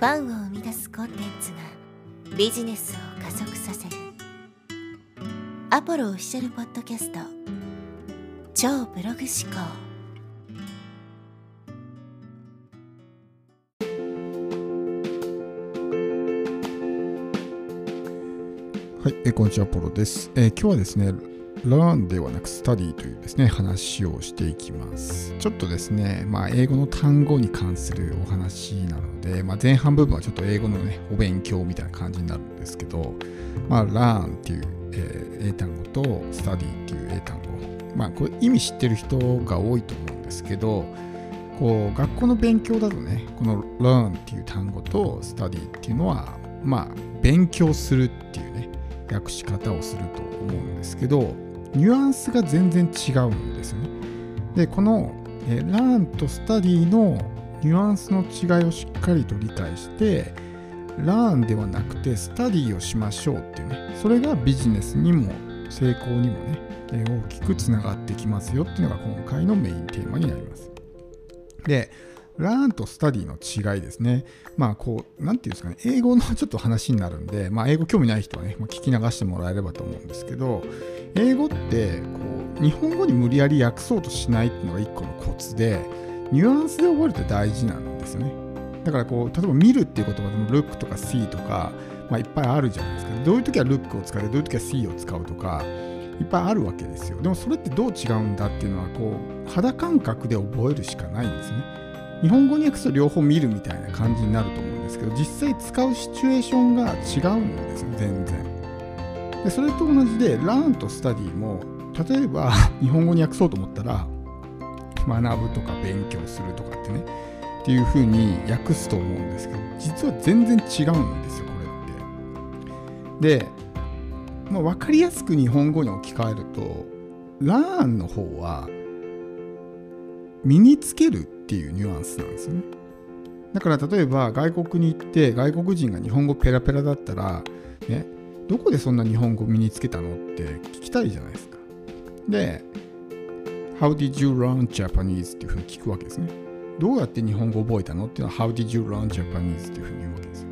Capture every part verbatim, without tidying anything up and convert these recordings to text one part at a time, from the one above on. ファンを生み出すコンテンツがビジネスを加速させるアポロオフィシャルポッドキャスト超ブログ思考。はい、えー、こんにちは、ポロです、えー。今日はですね、Learn ではなく Study というですね、話をしていきます。ちょっとですね、まあ、英語の単語に関するお話なので、まあ、前半部分はちょっと英語のね、お勉強みたいな感じになるんですけど、まあ、Learn っていう、えー、英単語と Study っていう英単語。まあ、これ意味知ってる人が多いと思うんですけど、こう、学校の勉強だとね、この Learn っていう単語と Study っていうのは、まあ、勉強するっていうね、訳し方をすると思うんですけど、ニュアンスが全然違うんですね。で、この Learn と Study のニュアンスの違いをしっかりと理解して Learn ではなくて Study をしましょうっていうね、それがビジネスにも成功にもね、大きくつながってきますよっていうのが今回のメインテーマになります。で、Learn と Study の違いですね。まあこう、なんていうんですかね、英語のちょっと話になるんで、まあ英語興味ない人はね、まあ、聞き流してもらえればと思うんですけど、英語ってこう、日本語に無理やり訳そうとしないっていうのが一個のコツで、ニュアンスで覚えるって大事なんですよね。だからこう、例えば見るっていう言葉でも look とか see とか、まあいっぱいあるじゃないですか。どういう時は look を使って、どういう時は see を使うとか、いっぱいあるわけですよ。でもそれってどう違うんだっていうのは、こう、肌感覚で覚えるしかないんですね。日本語に訳すと両方見るみたいな感じになると思うんですけど、実際使うシチュエーションが違うんですよ、全然。で、それと同じで Learn と Study も、例えば日本語に訳そうと思ったら学ぶとか勉強するとかってねっていう風に訳すと思うんですけど、実は全然違うんですよ、これって。で、まあ、分かりやすく日本語に置き換えると Learn の方は身につけるっていうニュアンスなんですよね。だから例えば外国に行って外国人が日本語ペラペラだったら、ね、どこでそんな日本語身につけたのって聞きたいじゃないですか。で、How did you learn Japanese っていうふうに聞くわけですね。どうやって日本語覚えたのっていうのは How did you learn Japanese っていうふうに言うわけですよ。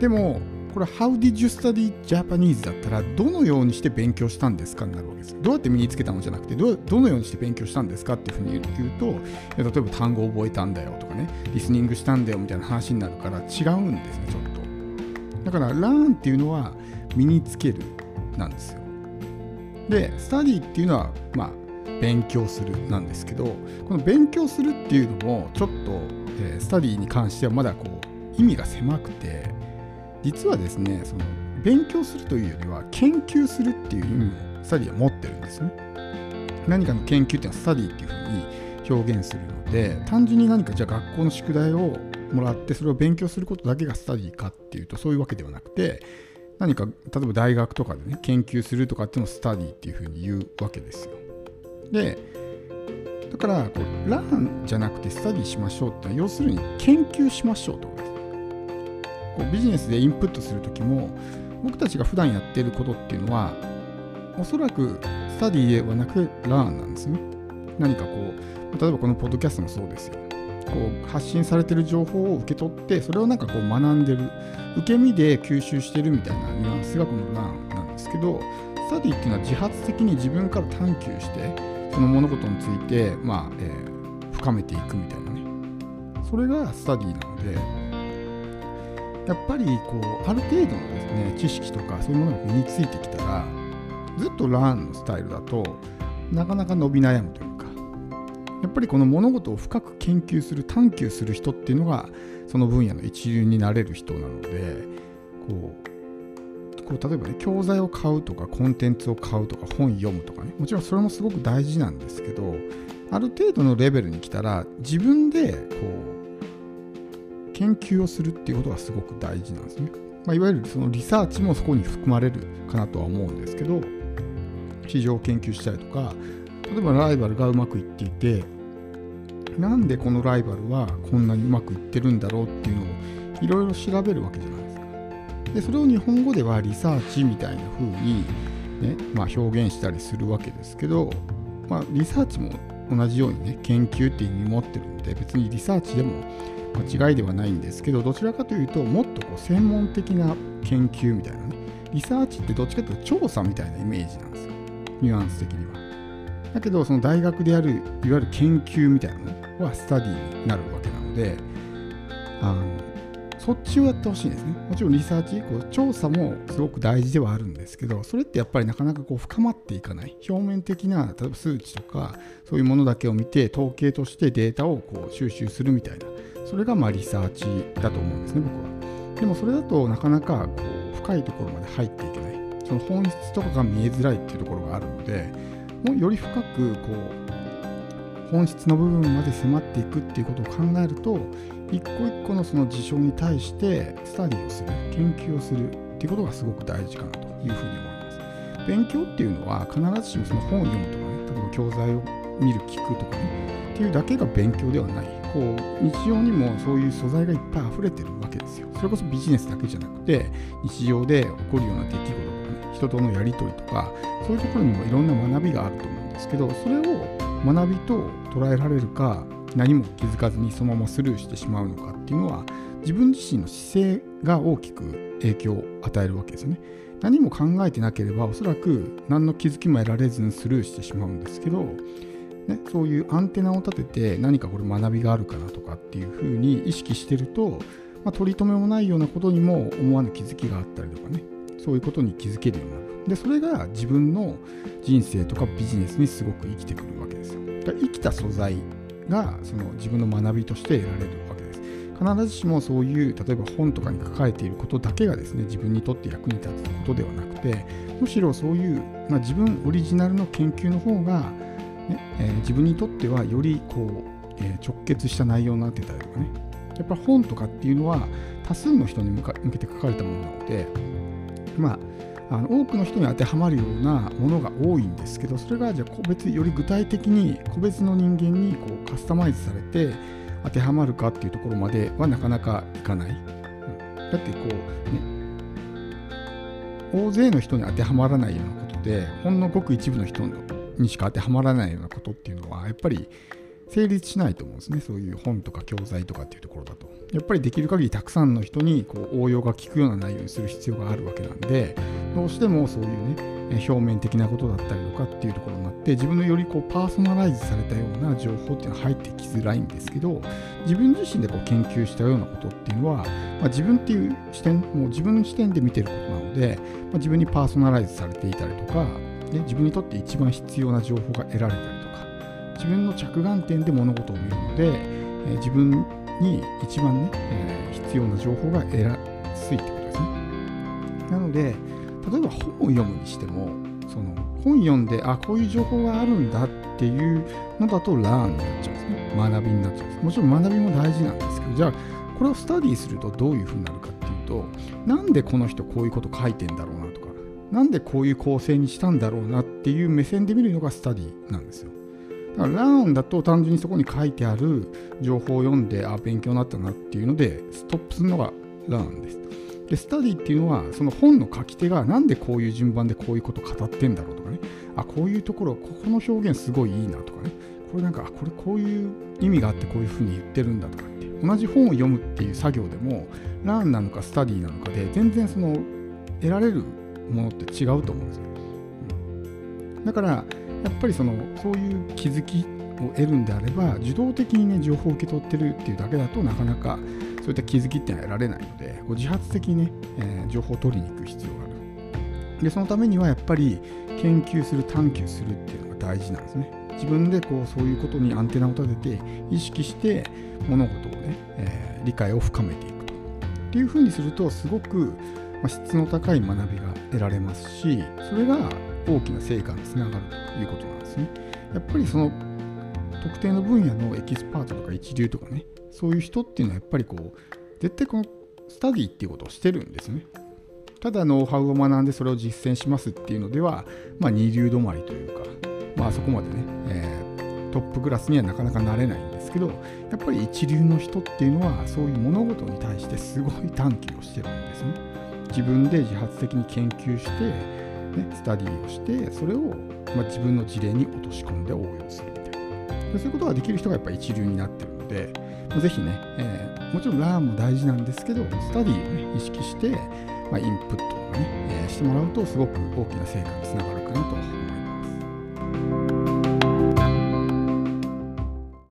でもこれ How did you study Japanese だったらどのようにして勉強したんですかになるわけです。どうやって身につけたのじゃなくて ど, どのようにして勉強したんですかっていうふうに言うと、いや例えば単語を覚えたんだよとかね、リスニングしたんだよみたいな話になるから違うんですね、ちょっと。だから Learn っていうのは身につけるなんですよ。で、Study っていうのはまあ勉強するなんですけど、この勉強するっていうのもちょっと、えー、Study に関してはまだこう意味が狭くて、実はですね、その勉強するというよりは研究するっていう意味をスタディは持ってるんですね。何かの研究っていうのはスタディっていうふうに表現するので、単純に何かじゃあ学校の宿題をもらってそれを勉強することだけがスタディかっていうとそういうわけではなくて、何か例えば大学とかでね研究するとかっていうのをスタディっていうふうに言うわけですよ。で、だからこうランじゃなくてスタディしましょうってのは要するに研究しましょうと。ビジネスでインプットするときも、僕たちが普段やっていることっていうのは、おそらくスタディではなくラーンなんですね。何かこう、例えばこのポッドキャストもそうですよ。こう発信されている情報を受け取って、それをなんかこう学んでる、受け身で吸収してるみたいなニュアンスがこのラーンなんですけど、スタディっていうのは自発的に自分から探求して、その物事について、まあえー、深めていくみたいなね。それがスタディなので、やっぱりこうある程度のですね知識とかそういうものが身についてきたら、ずっと Learn のスタイルだとなかなか伸び悩むというか、やっぱりこの物事を深く研究する探求する人っていうのがその分野の一流になれる人なので、こう、こう例えばね教材を買うとかコンテンツを買うとか本読むとかね、もちろんそれもすごく大事なんですけど、ある程度のレベルに来たら自分でこう研究をするっていうことがすごく大事なんですね。まあ、いわゆるそのリサーチもそこに含まれるかなとは思うんですけど、市場を研究したりとか、例えばライバルがうまくいっていて、なんでこのライバルはこんなにうまくいってるんだろうっていうのをいろいろ調べるわけじゃないですか。で、それを日本語ではリサーチみたいな風に、ねまあ、表現したりするわけですけど、まあ、リサーチも同じようにね研究って意味持ってるんで、別にリサーチでも間違いではないんですけど、どちらかというともっとこう専門的な研究みたいなね、リサーチってどっちかというと調査みたいなイメージなんですよ、ニュアンス的には。だけどその大学でやるいわゆる研究みたいなのはスタディになるわけなので、あのそっちをやってほしいんですね。もちろんリサーチ、こう調査もすごく大事ではあるんですけど、それってやっぱりなかなかこう深まっていかない、表面的な例えば数値とかそういうものだけを見て統計としてデータをこう収集するみたいな、それがまあリサーチだと思うんですね、僕は。でもそれだとなかなかこう深いところまで入っていけない、その本質とかが見えづらいっていうところがあるので、もうより深くこう本質の部分まで迫っていくっていうことを考えると、一個一個のその事象に対してスタディをする、研究をするっていうことがすごく大事かなというふうに思います。勉強っていうのは必ずしもその本を読むとかね、例えば教材を見る、聞くとかねっていうだけが勉強ではない、こう日常にもそういう素材がいっぱい溢れてるわけですよ。それこそビジネスだけじゃなくて、日常で起こるような出来事とかね、人とのやり取りとか、そういうところにもいろんな学びがあると思うんですけど、それを学びと捉えられるか、何も気づかずにそのままスルーしてしまうのかっていうのは、自分自身の姿勢が大きく影響を与えるわけですよね。何も考えてなければおそらく何の気づきも得られずにスルーしてしまうんですけど、ね、そういうアンテナを立てて何かこれ学びがあるかなとかっていうふうに意識してると、まあ、取り留めもないようなことにも思わぬ気づきがあったりとかね、そういうことに気づけるようになる。でそれが自分の人生とかビジネスにすごく生きてくるわけですよ。だから生きた素材がその自分の学びとして得られるわけです。必ずしもそういう例えば本とかに書かれていることだけがですね、自分にとって役に立つことではなくて、むしろそういう、まあ、自分オリジナルの研究の方が、ねえー、自分にとってはよりこう、えー、直結した内容になってたりとかね、やっぱり本とかっていうのは多数の人に向か、向けて書かれたものなので、まああの多くの人に当てはまるようなものが多いんですけど、それがじゃあ個別、より具体的に個別の人間にこうカスタマイズされて当てはまるかっていうところまではなかなかいかない、うん、だってこうね、大勢の人に当てはまらないようなことで、ほんのごく一部の人にしか当てはまらないようなことっていうのはやっぱり成立しないと思うんですね。そういう本とか教材とかっていうところだと、やっぱりできる限りたくさんの人にこう応用が効くような内容にする必要があるわけなんで、どうしてもそういうね、表面的なことだったりとかっていうところになって、自分のよりこうパーソナライズされたような情報っていうのは入ってきづらいんですけど、自分自身でこう研究したようなことっていうのは、まあ、自分っていう視点、もう自分の視点で見てることなので、まあ、自分にパーソナライズされていたりとか、ね、自分にとって一番必要な情報が得られたりとか、自分の着眼点で物事を見るので、えー、自分に一番ね、えー、必要な情報が得やすいってことですね。なので例えば本を読むにしても、その本読んで、あ、こういう情報があるんだっていうのだとラーンになっちゃうんですね、学びになっちゃうんです。もちろん学びも大事なんですけど、じゃあこれをスタディするとどういうふうになるかっていうと、なんでこの人こういうこと書いてんだろうなとか、なんでこういう構成にしたんだろうなっていう目線で見るのがスタディなんですよ。だからラーンだと単純にそこに書いてある情報を読んで、あ、勉強になったなっていうのでストップするのがラーンです。でスタディっていうのは、その本の書き手がなんでこういう順番でこういうこと語ってんだろうとかね、あ、こういうところ、ここの表現すごいいいなとかね、これなんか、あ、これこういう意味があってこういうふうに言ってるんだとかって、同じ本を読むっていう作業でもラーンなのかスタディなのかで全然その得られるものって違うと思うんですよ。だからやっぱりそのそういう気づきを得るんであれば、受動的にね、情報を受け取ってるっていうだけだとなかなかそういった気づきっていうのは得られないので、こう自発的にね、えー、情報を取りに行く必要がある。でそのためにはやっぱり研究する、探求するっていうのが大事なんですね。自分でこうそういうことにアンテナを立てて意識して物事をね、えー、理解を深めていくとっていうふうにすると、すごく質の高い学びが得られますし、それが大きな成果につながるということなんですね。やっぱりその特定の分野のエキスパートとか一流とかね、そういう人っていうのはやっぱりこう絶対このスタディっていうことをしてるんですね。ただノウハウを学んでそれを実践しますっていうのでは、まあ、二流止まりというか、まあそこまでね、えー、トップクラスにはなかなかなれないんですけど、やっぱり一流の人っていうのはそういう物事に対してすごい探求をしてるんですね。自分で自発的に研究してね、スタディをしてそれを、まあ、自分の事例に落とし込んで応用するみたいな、そういうことができる人がやっぱり一流になってるので、ぜひね、えー、もちろんラーも大事なんですけど、スタディを意識して、まあ、インプットをね、えー、してもらうとすごく大きな成果につながるかなと思います。